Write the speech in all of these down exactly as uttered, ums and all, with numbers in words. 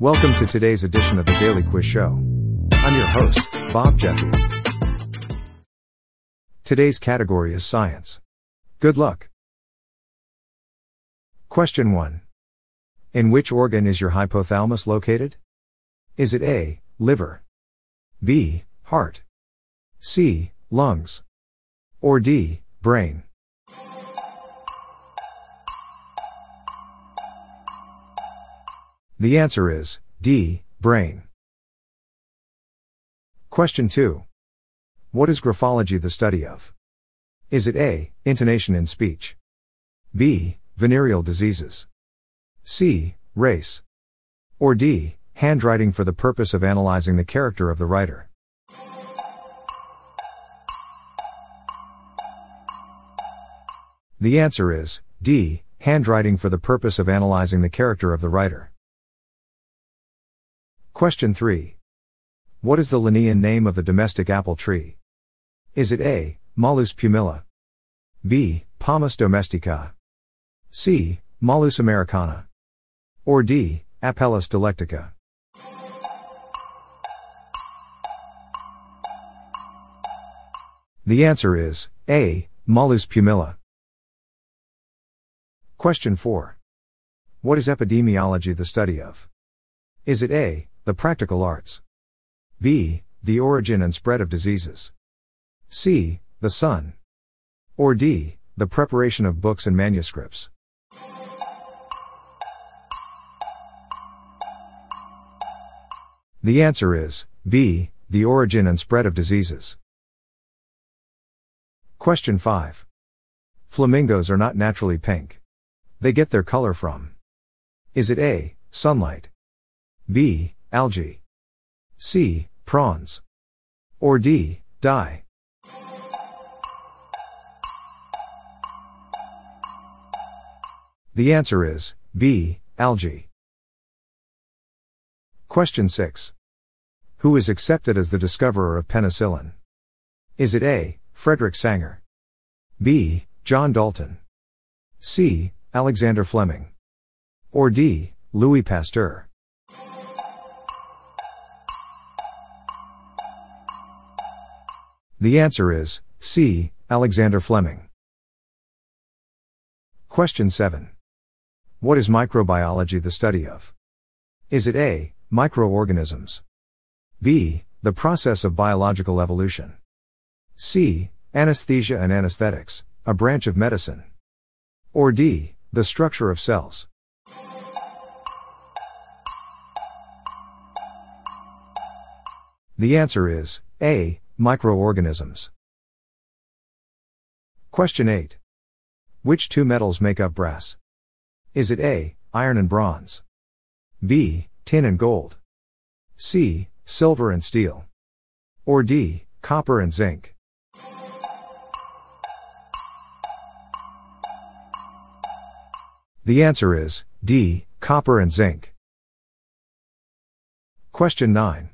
Welcome to today's edition of The Daily Quiz Show. I'm your host, Bob Jeffy. Today's category is science. Good luck. Question one. In which organ is your hypothalamus located? Is it A, liver, B, heart, C, lungs, or D, brain? The answer is D, brain. Question two. What is graphology the study of? Is it A, intonation in speech, B, venereal diseases, C, race, or D, handwriting for the purpose of analyzing the character of the writer? The answer is D, handwriting for the purpose of analyzing the character of the writer. Question three. What is the Linnaean name of the domestic apple tree? Is it A, Malus pumila, B, Pomus domestica, C, Malus americana, or D, Apellus delectica? The answer is A, Malus pumila. Question four. What is epidemiology the study of? Is it A, the practical arts, B, the origin and spread of diseases, C, the sun, or D, the preparation of books and manuscripts? The answer is B, the origin and spread of diseases. Question five. Flamingos are not naturally pink. They get their color from? Is it A, sunlight, B, algae, C, prawns, or D, dye? The answer is B, algae. Question six. Who is accepted as the discoverer of penicillin? Is it A, Frederick Sanger, B, John Dalton, C, Alexander Fleming, or D, Louis Pasteur? The answer is C, Alexander Fleming. Question seven. What is microbiology the study of? Is it A, microorganisms, B, the process of biological evolution, C, anesthesia and anesthetics, a branch of medicine, or D, the structure of cells? The answer is A, microorganisms. Question eight. Which two metals make up brass? Is it A, iron and bronze, B, tin and gold, C, silver and steel, or D, copper and zinc? The answer is D, copper and zinc. Question nine.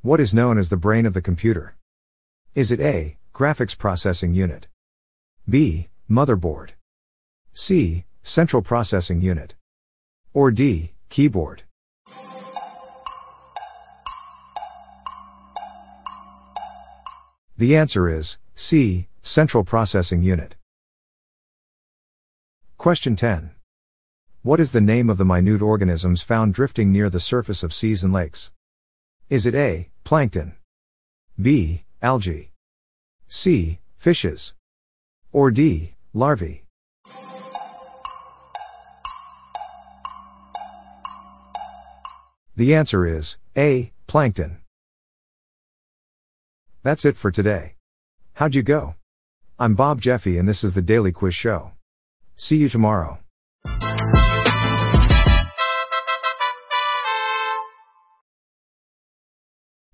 What is known as the brain of the computer? Is it A, graphics processing unit, B, motherboard, C, central processing unit, or D, keyboard? The answer is C, central processing unit. Question ten. What is the name of the minute organisms found drifting near the surface of seas and lakes? Is it A, plankton, B, algae, C, fishes, or D, larvae? The answer is A, plankton. That's it for today. How'd you go? I'm Bob Jeffy and this is the Daily Quiz Show. See you tomorrow.